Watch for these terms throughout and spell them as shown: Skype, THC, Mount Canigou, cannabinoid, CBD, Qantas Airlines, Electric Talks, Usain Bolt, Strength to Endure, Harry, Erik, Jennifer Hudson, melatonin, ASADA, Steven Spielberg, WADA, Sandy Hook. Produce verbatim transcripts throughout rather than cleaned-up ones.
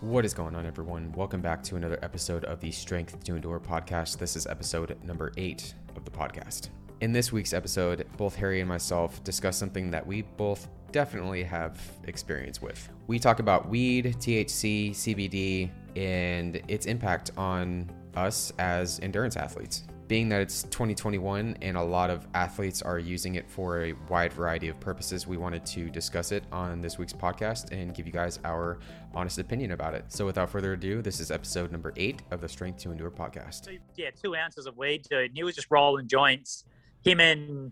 What is going on, everyone? Welcome back to another episode of the Strength to Endure podcast. This is episode number eight of the podcast. In this week's episode, both Harry and myself discuss something that we both definitely have experience with. We talk about weed, T H C, C B D, and its impact on us as endurance athletes. Being that it's twenty twenty-one and a lot of athletes are using it for a wide variety of purposes, we wanted to discuss it on this week's podcast and give you guys our honest opinion about it. So without further ado, this is episode number eight of the Strength to Endure podcast. Yeah, two ounces of weed, dude. And he was just rolling joints. Him and,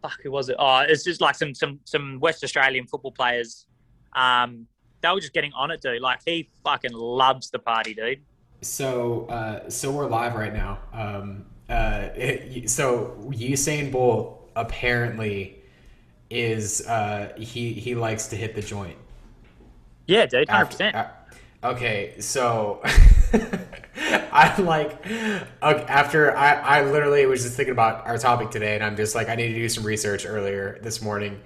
fuck, who was it? Oh, it's just like some some some West Australian football players. Um, they were just getting on it, dude. Like, he fucking loves the party, dude. So, uh, so we're live right now. Um, uh, it, so Usain Bolt apparently is uh, he he likes to hit the joint. Yeah, dude, one hundred percent. After, uh, okay, so I'm like, okay, after I I literally was just thinking about our topic today, and I'm just like, I need to do some research earlier this morning,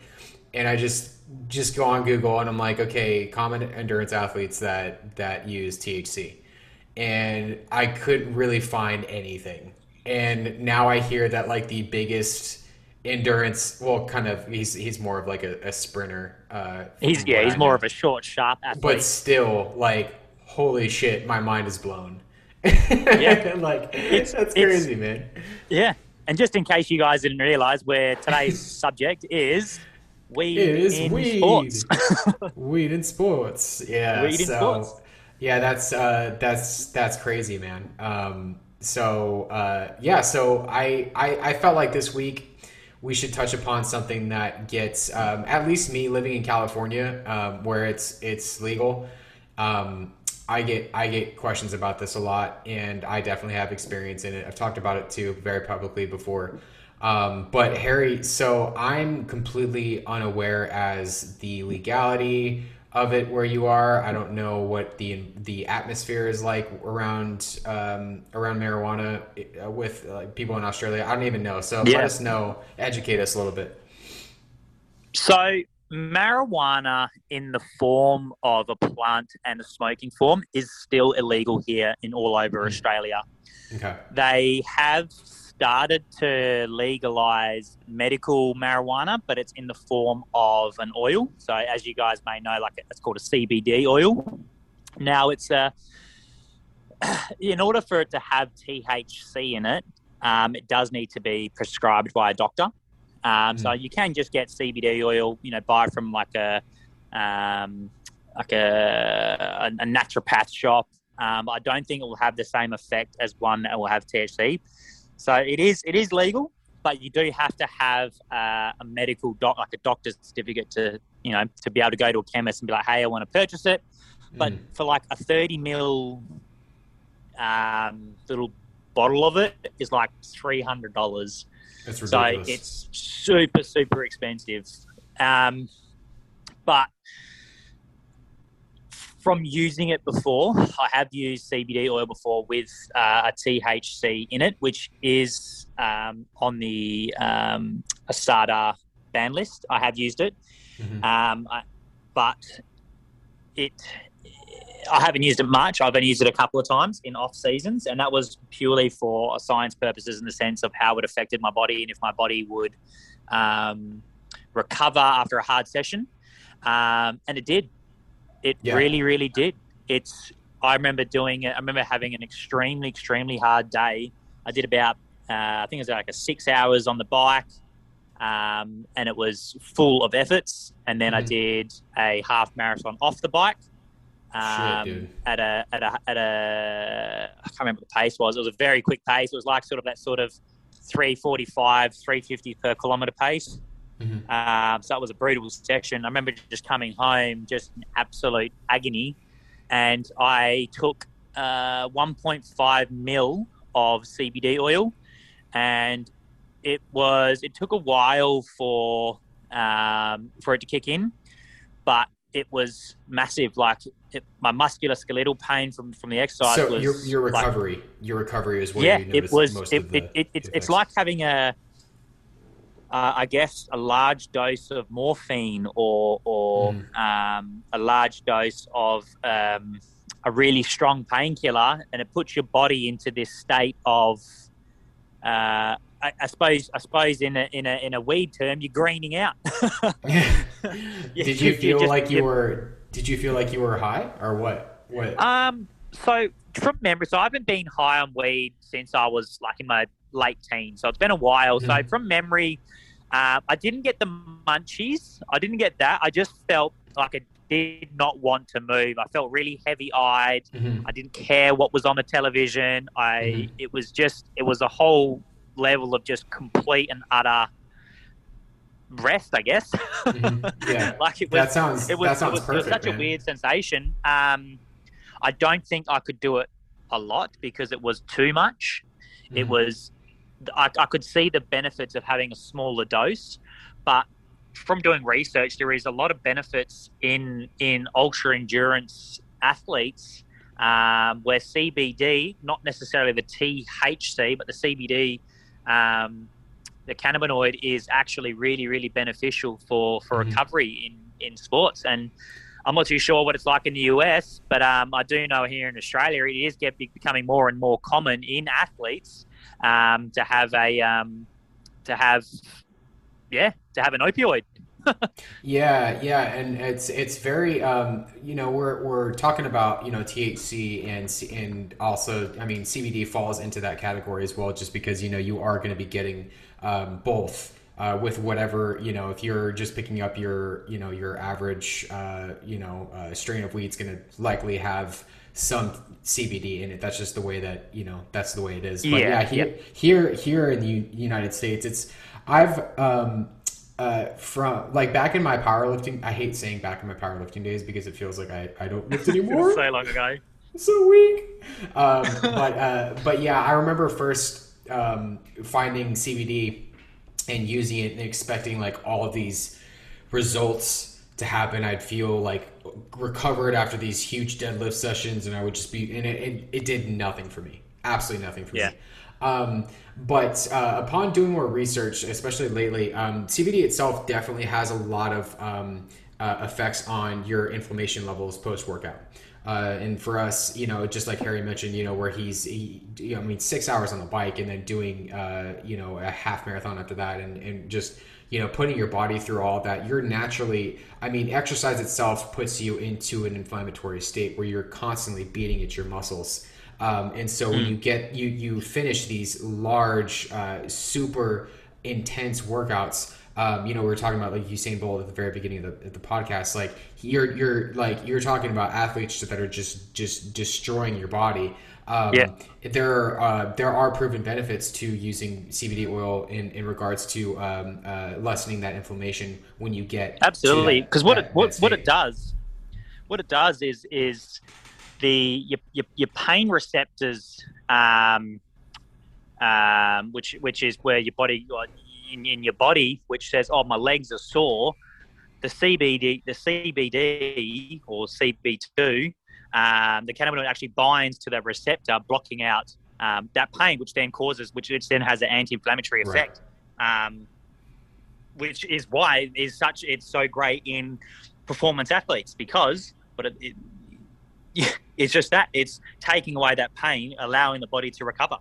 and I just. just go on Google and I'm like, okay, common endurance athletes that, that use T H C. And I couldn't really find anything. And now I hear that like the biggest endurance, well, kind of, he's, he's more of like a, a sprinter. Uh, he's yeah, he's I more know. of a short, sharp athlete. But still, like, holy shit, my mind is blown. Yeah. Like, it's, that's crazy, it's, man. Yeah. And just in case you guys didn't realize where today's subject is... Weed is in weed. Sports. Weed in sports. Yeah. Weed in so, sports. Yeah, that's uh, that's that's crazy, man. Um, so uh, yeah, so I, I I felt like this week we should touch upon something that gets um, at least me living in California, um, where it's it's legal. Um, I get I get questions about this a lot, and I definitely have experience in it. I've talked about it too very publicly before. Um, but Harry, so I'm completely unaware as the legality of it where you are. I don't know what the the atmosphere is like around um, around marijuana with uh, people in Australia. I don't even know. So yeah. Let us know. Educate us a little bit. So marijuana in the form of a plant and a smoking form is still illegal here in all over Australia. Okay. They have started to legalize medical marijuana, but it's in the form of an oil. So as you guys may know, like, it's called a C B D oil. Now it's a, in order for it to have T H C in it, um, it does need to be prescribed by a doctor. Um, mm. So you can just get C B D oil, you know, buy from like a, um, like a, a, a naturopath shop. Um, I don't think it will have the same effect as one that will have T H C. So it is it is legal, but you do have to have uh, a medical doc, like a doctor's certificate, to you know to be able to go to a chemist and be like, hey, I want to purchase it. But mm. for like a thirty mil um, little bottle of it is like three hundred dollars. That's ridiculous. So it's super super expensive. Um, but from using it before, I have used C B D oil before with uh, a T H C in it, which is um, on the um, ASADA ban list. I have used it, mm-hmm. um, I, but it I haven't used it much. I've only used it a couple of times in off seasons, and that was purely for science purposes in the sense of how it affected my body and if my body would um, recover after a hard session, um, and it did. It yeah. really, really did. It's. I remember doing it. I remember having an extremely, extremely hard day. I did about, uh, I think it was like a six hours on the bike, um, and it was full of efforts. And then mm. I did a half marathon off the bike um, Shit, dude. at a at a at a. I can't remember what the pace was. It was a very quick pace. It was like sort of that sort of three forty-five, three fifty per kilometer pace. Mm-hmm. Um, so it was a brutal section. I remember just coming home, just in absolute agony. And I took uh, one point five mil of C B D oil. And it was, it took a while for, um, for it to kick in, but it was massive. Like it, my musculoskeletal pain from, from the exercise. So was your, your recovery, like, your recovery is where yeah, you noticed it was, most it, of the it, it, it's, it's like having a, uh, I guess, a large dose of morphine or or mm. um, a large dose of um, a really strong painkiller, and it puts your body into this state of, uh, I, I suppose, I suppose in a in a in a weed term, you're greening out. Did you feel just, like you were? Did you feel like you were high or what? What? Um. So from memory, so I haven't been high on weed since I was like in my late teens. So it's been a while. Mm. So from memory, uh, I didn't get the munchies. I didn't get that. I just felt like I did not want to move. I felt really heavy-eyed. Mm-hmm. I didn't care what was on the television. I mm-hmm. it was just it was a whole level of just complete and utter rest, I guess. Mm-hmm. Yeah. Like it was. That sounds. It was. That sounds it was, perfect, it was such man. a weird sensation. Um. I don't think I could do it a lot because it was too much. Mm-hmm. It was, I, I could see the benefits of having a smaller dose, but from doing research, there is a lot of benefits in, in ultra endurance athletes, um, where C B D, not necessarily the T H C, but the C B D, um, the cannabinoid is actually really, really beneficial for, for mm-hmm. recovery in, in sports. And, I'm not too sure what it's like in the U S, but um, I do know here in Australia it is get, becoming more and more common in athletes um, to have a um, to have yeah to have an opioid. yeah, yeah, and it's it's very um, you know we're we're talking about you know T H C and and also I mean C B D falls into that category as well, just because you know you are going to be getting um, both. Uh, with whatever, you know, if you're just picking up your, you know, your average, uh, you know, uh, strain of weed, it's going to likely have some C B D in it. That's just the way that, you know, that's the way it is. But yeah, yeah here, yep. here, here in the U- United States, it's, I've, um, uh, from like back in my powerlifting, I hate saying back in my powerlifting days because it feels like I, I don't lift anymore. So long ago. So weak. Um, but, uh, but yeah, I remember first, um, finding C B D and using it and expecting like all of these results to happen. I'd feel like recovered after these huge deadlift sessions, and I would just be, and it, it, it did nothing for me. Absolutely nothing for yeah. me. Um, but uh, upon doing more research, especially lately, um, C B D itself definitely has a lot of um, uh, effects on your inflammation levels post-workout. Uh, and for us, you know, just like Harry mentioned, you know, where he's, he, you know, I mean, six hours on the bike and then doing, uh, you know, a half marathon after that and, and just, you know, putting your body through all that, you're naturally, I mean, exercise itself puts you into an inflammatory state where you're constantly beating at your muscles. Um, and so when you get, you, you finish these large, uh, super intense workouts, Um, you know, we were talking about like Usain Bolt at the very beginning of the, of the podcast. Like you're, you're like you're talking about athletes that are just, just destroying your body. Um, yeah. There, are, uh, there are proven benefits to using C B D oil in, in regards to um, uh, lessening that inflammation when you get absolutely because what that, it, what that what it does, what it does is is the your your, your pain receptors, um, um, which which is where your body. Like, In, in your body, which says, "Oh, my legs are sore," the C B D, the C B D or C B two, um, the cannabinoid actually binds to that receptor, blocking out um, that pain, which then causes, which it then has an anti-inflammatory effect, right. um, which is why is such it's so great in performance athletes because, but it, it, it's just that it's taking away that pain, allowing the body to recover.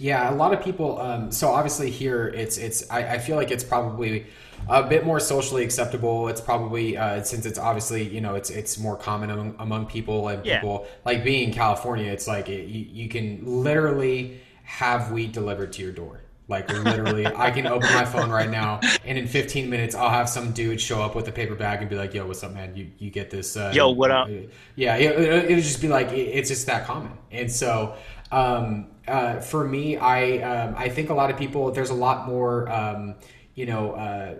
Yeah, a lot of people. Um, so obviously here, it's it's. I, I feel like it's probably a bit more socially acceptable. It's probably uh, since it's obviously you know it's it's more common among, among people and yeah. people like being in California. It's like it, you, you can literally have weed delivered to your door. Like literally, I can open my phone right now, and in fifteen minutes, I'll have some dude show up with a paper bag and be like, "Yo, what's up, man? You you get this? Uh, Yo, what up? Yeah, it, it'll just be like it, it's just that common, and so." Um, Uh, for me, I um, I think a lot of people. There's a lot more, um, you know, uh,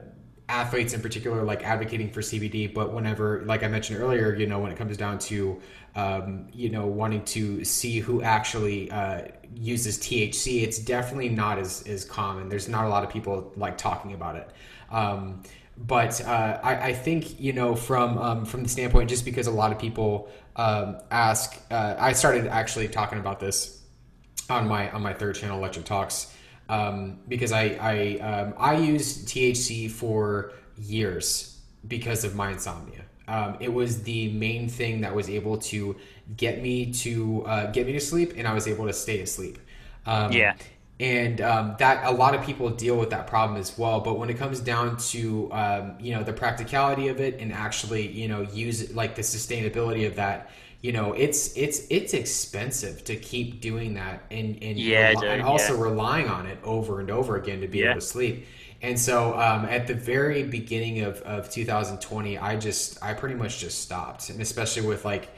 athletes in particular like advocating for C B D. But whenever, like I mentioned earlier, you know, when it comes down to, um, you know, wanting to see who actually uh, uses T H C, it's definitely not as as common. There's not a lot of people like talking about it. Um, but uh, I, I think you know from um, from the standpoint, just because a lot of people um, ask, uh, I started actually talking about this. On my on my third channel, Electric Talks, um, because I I um, I used T H C for years because of my insomnia. Um, it was the main thing that was able to get me to uh, get me to sleep, and I was able to stay asleep. Um, yeah. And um, that a lot of people deal with that problem as well. But when it comes down to um, you know, the practicality of it and actually, you know, use like the sustainability of that, you know, it's it's it's expensive to keep doing that and and, yeah, rel- and also yeah. relying on it over and over again to be yeah. able to sleep. And so um, at the very beginning of, of two thousand twenty, I just I pretty much just stopped, and especially with like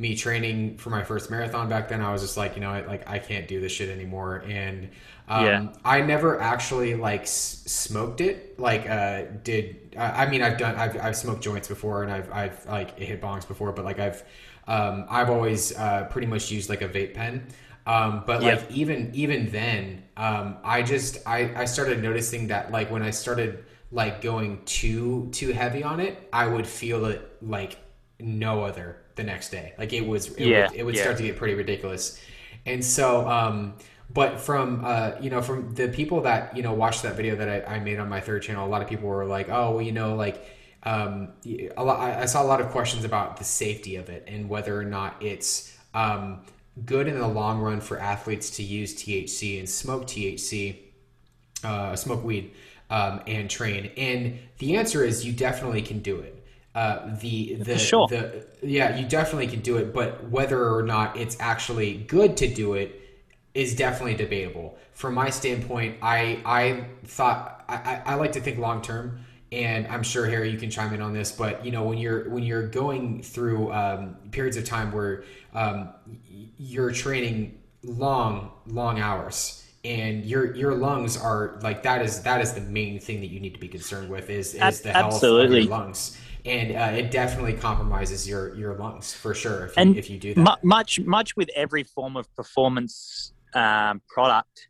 me training for my first marathon back then, I was just like, you know, I, like I can't do this shit anymore. And um, yeah. I never actually like s- smoked it. Like uh, did I, I mean I've done I've I've smoked joints before, and I've I've like hit bongs before, but like I've um, I've always uh, pretty much used like a vape pen. Um, but yep. like even even then, um, I just I I started noticing that like when I started like going too too heavy on it, I would feel it like no other the next day. Like it was it yeah, would, it would yeah. start to get pretty ridiculous. And so um but from uh you know from the people that you know watched that video that I, I made on my third channel, a lot of people were like, oh well, you know, like um a lot, I saw a lot of questions about the safety of it and whether or not it's um good in the long run for athletes to use T H C and smoke T H C uh smoke weed um and train. And the answer is you definitely can do it. Uh, the the, sure. the yeah you definitely can do it, but whether or not it's actually good to do it is definitely debatable. From my standpoint, I I thought I, I like to think long term, and I'm sure Harry you can chime in on this. But you know, when you're when you're going through um, periods of time where um, you're training long long hours, and your your lungs are like that is that is the main thing that you need to be concerned with is is Ab- the health absolutely. of your lungs. And uh, it definitely compromises your, your lungs for sure if you, and if you do that. Mu- much much with every form of performance um, product,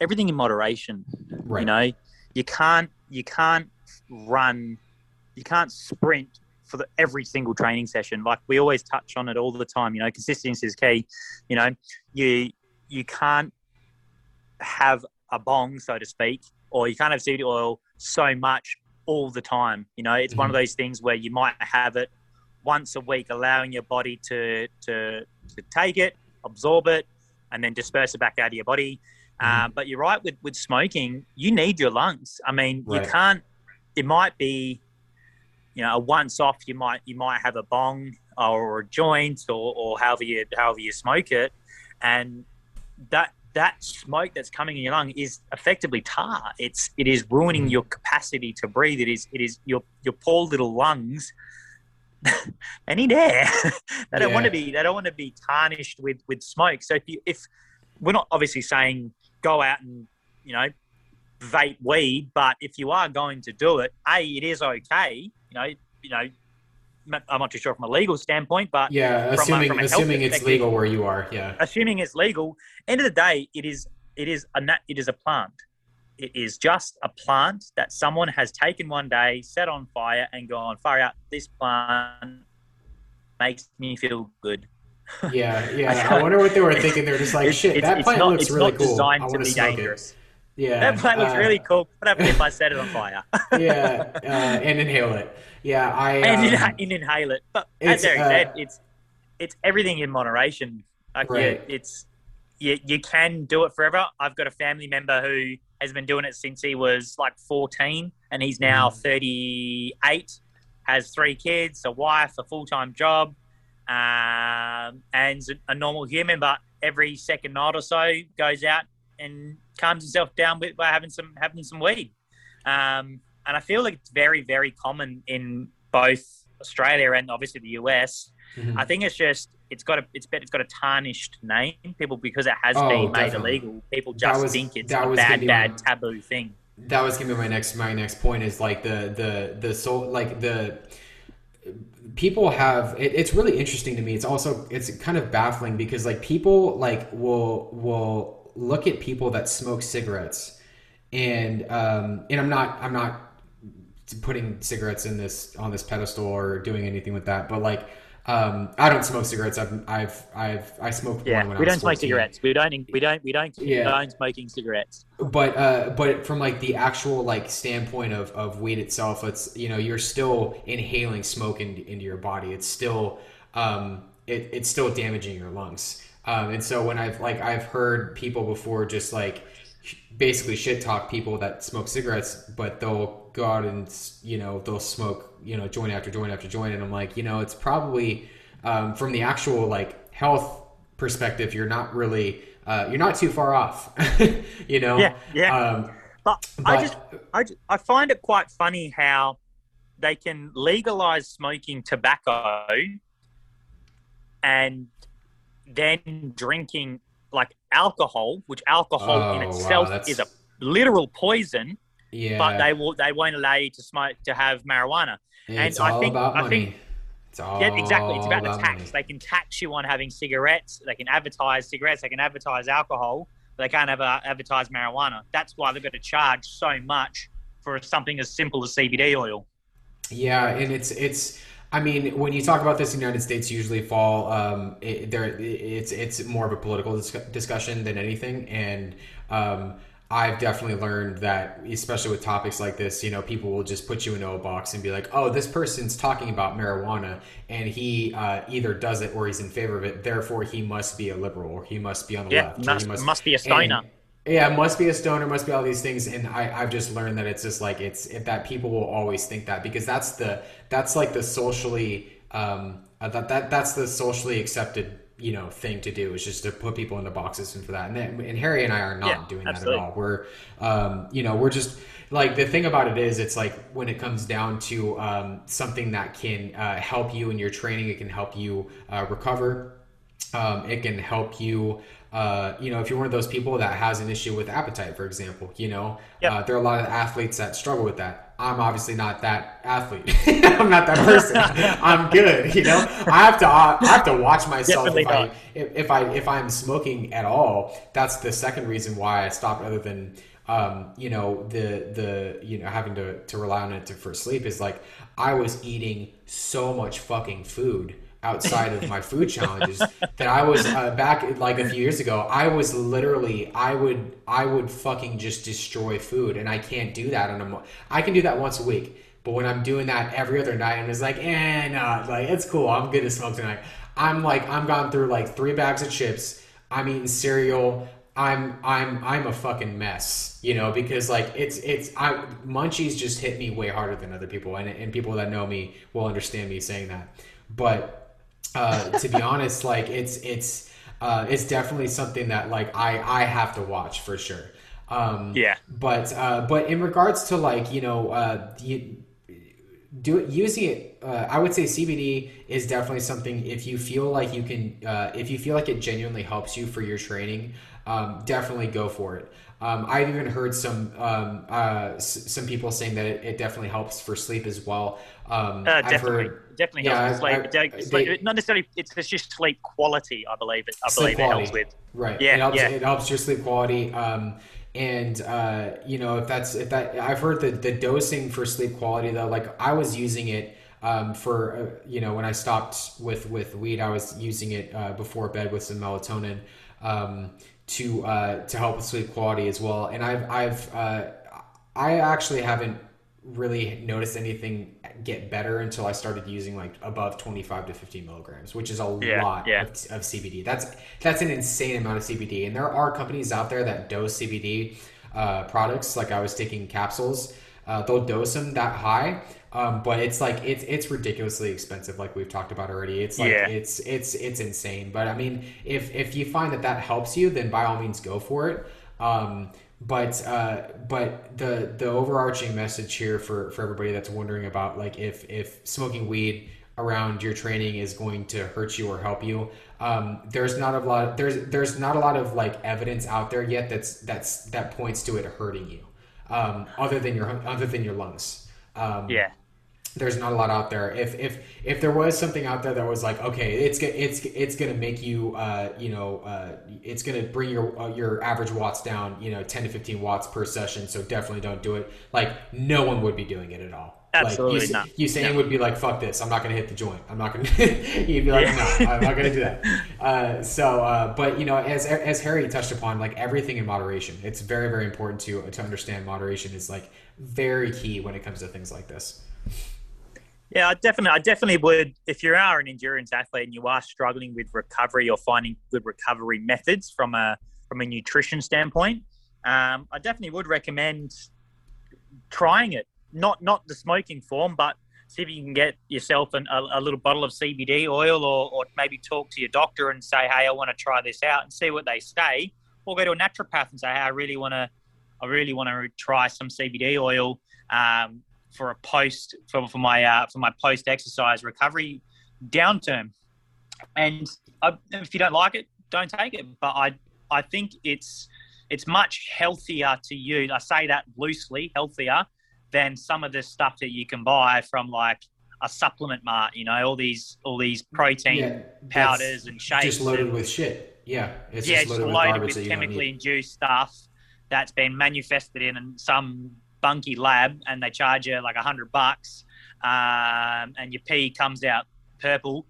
everything in moderation. Right. You know, you can't you can't run, you can't sprint for the, every single training session. Like we always touch on it all the time. You know, consistency is key. You know, you you can't have a bong, so to speak, or you can't have seed oil so much all the time. You know, it's mm-hmm. one of those things where you might have it once a week, allowing your body to to, to take it, absorb it, and then disperse it back out of your body. Mm-hmm. Um, but you're right with, with smoking, you need your lungs. I mean, right. you can't, it might be, you know, a once off, you might, you might have a bong or a joint or, or however you, however you smoke it. And that, that smoke that's coming in your lung is effectively tar. It's it is ruining your capacity to breathe. It is it is your your poor little lungs. They need air. They don't yeah. want to be they don't want to be tarnished with, with smoke. So if you, if we're not obviously saying go out and, you know, vape weed, but if you are going to do it, A, it is okay. You know, you know, I'm not too sure from a legal standpoint, but yeah, from assuming, a, from a assuming it's legal where you are, yeah. Assuming it's legal, end of the day, it is it is a it is a plant. It is just a plant that someone has taken one day, set on fire, and gone, far out. This plant makes me feel good. Yeah, yeah. I wonder what they were thinking. They're just like, it's, shit. It's, that plant not, looks really cool. It's not designed cool. to be dangerous. It. Yeah, that plant looks uh, really cool. What happened if I set it on fire? yeah, uh, and inhale it. Yeah, I um, and, in, and inhale it. But as Eric uh, said, it's it's everything in moderation. Like right. you, it's you, you can do it forever. I've got a family member who has been doing it since he was like fourteen, and he's now mm. thirty-eight. Has three kids, a wife, a full-time job, um, and a normal human. But every second night or so, goes out and calms himself down with by having some having some weed, um, and I feel like it's very very common in both Australia and obviously the U S. Mm-hmm. I think it's just it's got a it's it's got a tarnished name. People because it has oh, been made definitely. illegal. People just was, think it's a bad bad my, taboo thing. That was gonna be my next my next point is like the the the soul like the. People have it, it's really interesting to me. It's also it's kind of baffling because like people like will will. look at people that smoke cigarettes and, um, and I'm not, I'm not putting cigarettes in this, on this pedestal or doing anything with that, but like, Um, I don't smoke cigarettes. I've, I've, I've, I smoked yeah, one when I was fourteen. We don't smoke cigarettes. We don't, we don't, we don't condone yeah. smoking cigarettes. But, uh, but from like the actual like standpoint of, of weed itself, it's, you know, you're still inhaling smoke in, into your body. It's still, um, it, it's still damaging your lungs. Um, and so when I've like, I've heard people before just like basically shit talk people that smoke cigarettes, but they'll go out and, you know, they'll smoke, you know, joint after joint after joint. And I'm like, you know, it's probably, um, from the actual like health perspective, you're not really, uh, you're not too far off, you know? Yeah, yeah. Um, but, but I just, I just, I find it quite funny how they can legalize smoking tobacco and then drinking like alcohol, which alcohol oh, in itself wow, is a literal poison. Yeah. But they will they won't allow you to smoke to have marijuana. Yeah, and it's I all think about I money. think it's all yeah, exactly. It's about, about the tax. Money. They can tax you on having cigarettes, they can advertise cigarettes, they can advertise alcohol, but they can't ever advertise marijuana. That's why they've got to charge so much for something as simple as C B D oil. Yeah, and it's it's I mean, when you talk about this in the United States, usually fall um, it, there. It's it's more of a political dis- discussion than anything, and um, I've definitely learned that, especially with topics like this, you know, people will just put you into a box and be like, "Oh, this person's talking about marijuana, and he uh, either does it or he's in favor of it. Therefore, he must be a liberal, or he must be on the yeah, left, must, or he must, must be a stoner." And, yeah, must be a stoner, must be all these things. And I, I've just learned that it's just like, it's it, that people will always think that, because that's the, that's like the socially, um, that, that that's the socially accepted, you know, thing to do, is just to put people into boxes and for that. And then, and Harry and I are not yeah, doing absolutely. that at all. We're, um, you know, we're just like, the thing about it is, it's like when it comes down to um, something that can uh, help you in your training, it can help you uh, recover. Um, it can help you, uh, you know, if you're one of those people that has an issue with appetite, for example, you know, yep. uh, there are a lot of athletes that struggle with that. I'm obviously not that athlete. I'm not that person. I'm good. You know, I have to, uh, I have to watch myself. Definitely if I, not. if, if I, if I'm smoking at all, that's the second reason why I stopped, other than, um, you know, the, the, you know, having to, to rely on it to, for sleep, is like, I was eating so much fucking food outside of my food challenges that I was uh, back like a few years ago. I was literally, I would, I would fucking just destroy food, and I can't do that on a mo- I can do that once a week, but when I'm doing that every other night, I'm just like, eh, nah, like it's cool. I'm good to smoke tonight. I'm like, I'm gone through like three bags of chips. I'm eating cereal. I'm, I'm, I'm a fucking mess, you know, because like it's, it's, I, munchies just hit me way harder than other people. And, and people that know me will understand me saying that. But uh, to be honest, like it's, it's, uh, it's definitely something that like I, I have to watch for sure. Um, yeah. But, uh, but in regards to like, you know, uh, you do it using it, uh, I would say C B D is definitely something, if you feel like you can, uh, if you feel like it genuinely helps you for your training, um, definitely go for it. Um, I've even heard some, um, uh, s- some people saying that it, it definitely helps for sleep as well. Um, uh, definitely. I've heard, Definitely helps yeah, with sleep. I, I, sleep. They, not necessarily. It's, it's just sleep quality. I believe it. I believe it helps with. Right. Yeah. It helps, yeah. It helps your sleep quality. Um, and uh, you know, if that's if that, I've heard that the dosing for sleep quality though. Like I was using it um, for uh, you know, when I stopped with with weed, I was using it uh, before bed with some melatonin um, to uh, to help with sleep quality as well. And I've I've uh, I actually haven't really noticed anything get better until I started using like above twenty-five to fifty milligrams, which is a yeah, lot yeah. Of, of C B D. That's that's an insane amount of C B D, and there are companies out there that dose C B D uh, products. Like I was taking capsules, uh, they'll dose them that high, um, but it's like it's it's ridiculously expensive. Like we've talked about already, it's like yeah. it's it's it's insane. But I mean, if if you find that that helps you, then by all means go for it. Um, But uh, but the the overarching message here for, for everybody that's wondering about like if, if smoking weed around your training is going to hurt you or help you, um, there's not a lot of, there's there's not a lot of like evidence out there yet that's that's that points to it hurting you, um, other than your other than your lungs. Um, yeah. There's not a lot out there. If if if there was something out there that was like, okay, it's it's it's gonna make you, uh, you know, uh, it's gonna bring your uh, your average watts down, you know, ten to fifteen watts per session. So definitely don't do it. Like no one would be doing it at all. Absolutely like, not. Usain yeah. would be like, fuck this. I'm not going to hit the joint. I'm not going to, he'd be like, yeah. no, I'm not going to do that. Uh, so, uh, but you know, as, as Harry touched upon, like everything in moderation, it's very, very important to, to understand moderation is like very key when it comes to things like this. Yeah, I definitely, I definitely would. If you are an endurance athlete and you are struggling with recovery or finding good recovery methods from a, from a nutrition standpoint, um, I definitely would recommend trying it. Not not the smoking form, but see if you can get yourself an, a, a little bottle of C B D oil, or, or maybe talk to your doctor and say, hey, I want to try this out, and see what they say. Or go to a naturopath and say, hey, I really want to, I really want to try some C B D oil um, for a post for, for my uh, for my post exercise recovery downturn. And I, if you don't like it, don't take it. But I I think it's it's much healthier to use. I say that loosely, healthier, than some of the stuff that you can buy from like a supplement mart, you know, all these all these protein yeah, powders and shakes. Just loaded and, with shit. Yeah. It's yeah, just loaded, it's loaded with, with chemically induced stuff that's been manifested in some bunky lab, and they charge you like a hundred bucks, um, and your pee comes out purple.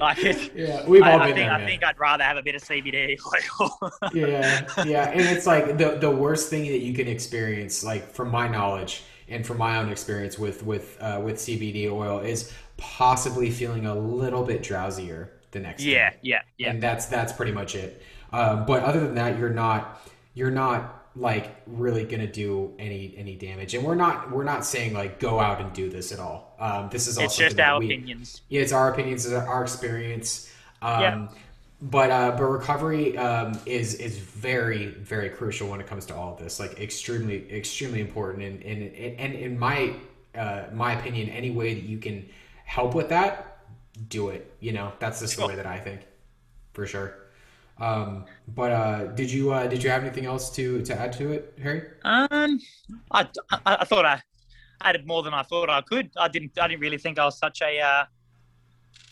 Like it's, yeah, we've all I, been I think, there, I think I'd rather have a bit of C B D oil. yeah, yeah, and it's like the the worst thing that you can experience, like from my knowledge and from my own experience with with uh, with C B D oil, is possibly feeling a little bit drowsier the next day. Yeah, yeah, yeah. And that's that's pretty much it. Um, but other than that, you're not you're not like really going to do any any damage. And we're not we're not saying like go out and do this at all. Um, this is all it's just our we, opinions. Yeah, it's our opinions, it's our experience. Um yeah. but uh, but recovery um, is is very very crucial when it comes to all of this. Like extremely extremely important. And and and in my uh, my opinion, any way that you can help with that, do it. You know, that's just sure. the way that I think, for sure. Um, but, uh, did you, uh, did you have anything else to, to add to it, Harry? Um, I, I, I thought I added more than I thought I could. I didn't, I didn't really think I was such a, uh,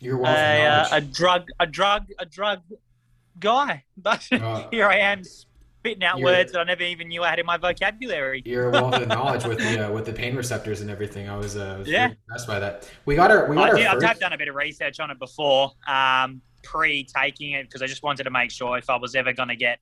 You're a, uh, a drug, a drug, a drug guy, but uh, here I am spitting out words that I never even knew I had in my vocabulary. You're a wealth of knowledge with the, uh, with the pain receptors and everything. I was, uh, I was yeah. really impressed by that. We got our, we got I our did, first... I've done a bit of research on it before. Um, pre-taking it, because I just wanted to make sure if I was ever going to get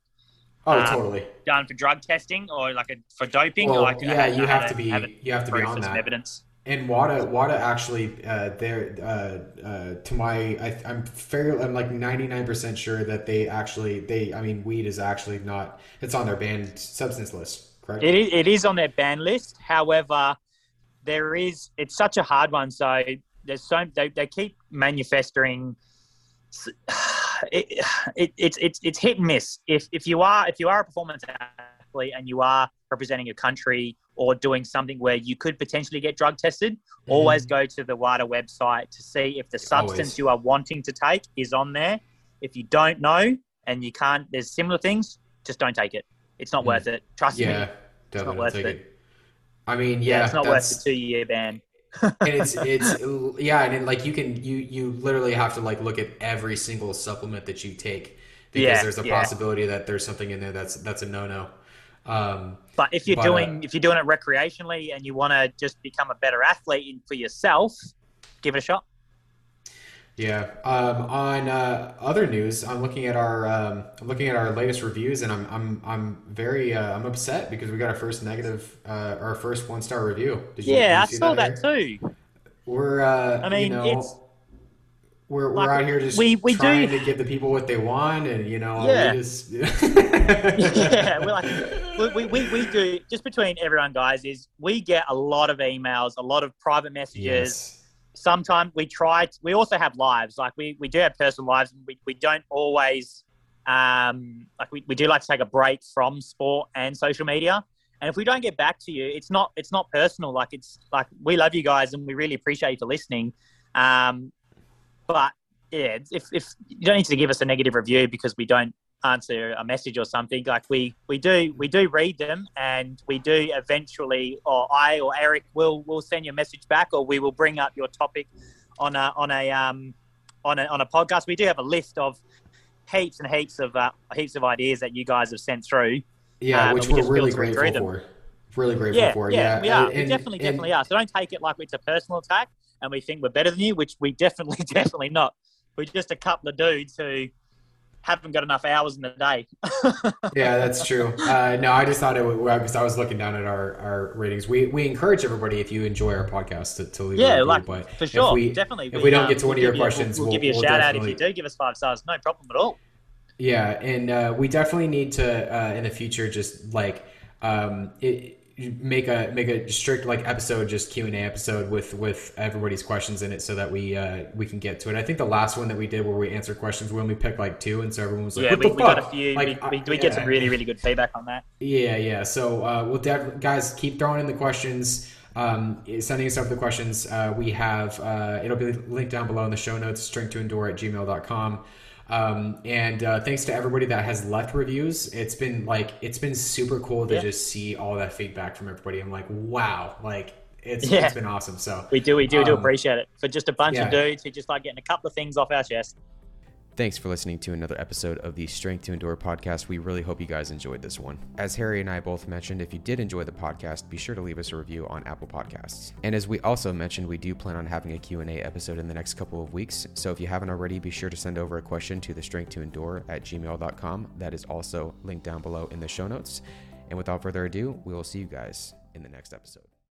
oh um, totally done for drug testing or like a, for doping. Well, or like yeah, you have, to be, have you have to be on that. Evidence. And WADA, WADA actually, uh, they're uh, uh, to my, I, I'm fairly, I'm like ninety-nine percent sure that they actually, they, I mean, weed is actually not, it's on their banned substance list, correct? It is, it is on their ban list. However, there is, it's such a hard one. So there's so, they, they keep manufacturing It, it, it's it's it's hit and miss. If if you are if you are a performance athlete and you are representing your country or doing something where you could potentially get drug tested, mm-hmm. always go to the WADA website to see if the substance always. you are wanting to take is on there. If you don't know and you can't, there's similar things. Just don't take it. It's not mm-hmm. worth it. Trust yeah, me. Yeah, definitely not worth take it. it. I mean, yeah, yeah it's not that's... worth the two year ban. and it's it's yeah and then like you can you you literally have to like look at every single supplement that you take, because yeah, there's a yeah. possibility that there's something in there that's that's a no-no. Um but if you're but, doing uh, if you're doing it recreationally and you want to just become a better athlete for yourself, give it a shot. Yeah. Um, on uh, other news, I'm looking at our um, I'm looking at our latest reviews, and I'm I'm I'm very uh, I'm upset because we got our first negative, uh, our first one star review. Did you, yeah, did you I saw that, that too. We're uh, I mean, you know, it's, we're we're like, out here just we, we trying do. to give the people what they want, and you know, yeah, we just, yeah, we're like, we, we we do just between everyone, guys. Is we get a lot of emails, a lot of private messages. Yes. Sometimes we try to, we also have lives. Like we, we do have personal lives, and we, we don't always, um, like we, we do like to take a break from sport and social media. And if we don't get back to you, it's not, it's not personal. Like it's like, we love you guys and we really appreciate you for listening. Um, but yeah, if, if you don't need to give us a negative review because we don't answer a message or something, like we, we do, we do read them, and we do eventually, or I or Eric will, will send you a message back, or we will bring up your topic on a, on a, um, on a, on a podcast. We do have a list of heaps and heaps of, uh, heaps of ideas that you guys have sent through. Yeah. Um, which we we're really grateful for. really grateful yeah, for. Yeah, yeah, we are. And, we definitely, and, definitely and, are. So don't take it like it's a personal attack and we think we're better than you, which we definitely, definitely not. We're just a couple of dudes who haven't got enough hours in the day. Yeah, that's true. Uh, no, I just thought it was, I was looking down at our, our ratings. We we encourage everybody, if you enjoy our podcast, to, to leave yeah, a review. Like, but for sure, if we, definitely. If we, we don't um, get to one we'll of your questions, you, we'll, we'll, we'll give you a we'll shout out if you do give us five stars. No problem at all. Yeah, and uh, we definitely need to uh, in the future just like um, it, make a make a strict like episode, just Q and A episode with with everybody's questions in it, so that we uh, we can get to it. I think the last one that we did where we answered questions, we only picked like two, and so everyone was like, yeah, what we, the we fuck? got a few. Like, we we, we yeah. get some really really good feedback on that. Yeah, yeah. So uh, we'll def- guys keep throwing in the questions. Um, sending us up the questions. Uh, we have uh, it'll be linked down below in the show notes. strength to endure at gmail dot com. Um, and, uh, thanks to everybody that has left reviews. It's been like, it's been super cool to yeah. just see all that feedback from everybody. I'm like, wow, like it's, yeah. it's been awesome. So we do, we do, um, do appreciate it for just a bunch yeah. of dudes who just like getting a couple of things off our chest. Thanks for listening to another episode of the Strength to Endure podcast. We really hope you guys enjoyed this one. As Harry and I both mentioned, if you did enjoy the podcast, be sure to leave us a review on Apple Podcasts. And as we also mentioned, we do plan on having a Q and A episode in the next couple of weeks. So if you haven't already, be sure to send over a question to the strength to endure at gmail dot com. That is also linked down below in the show notes. And without further ado, we will see you guys in the next episode.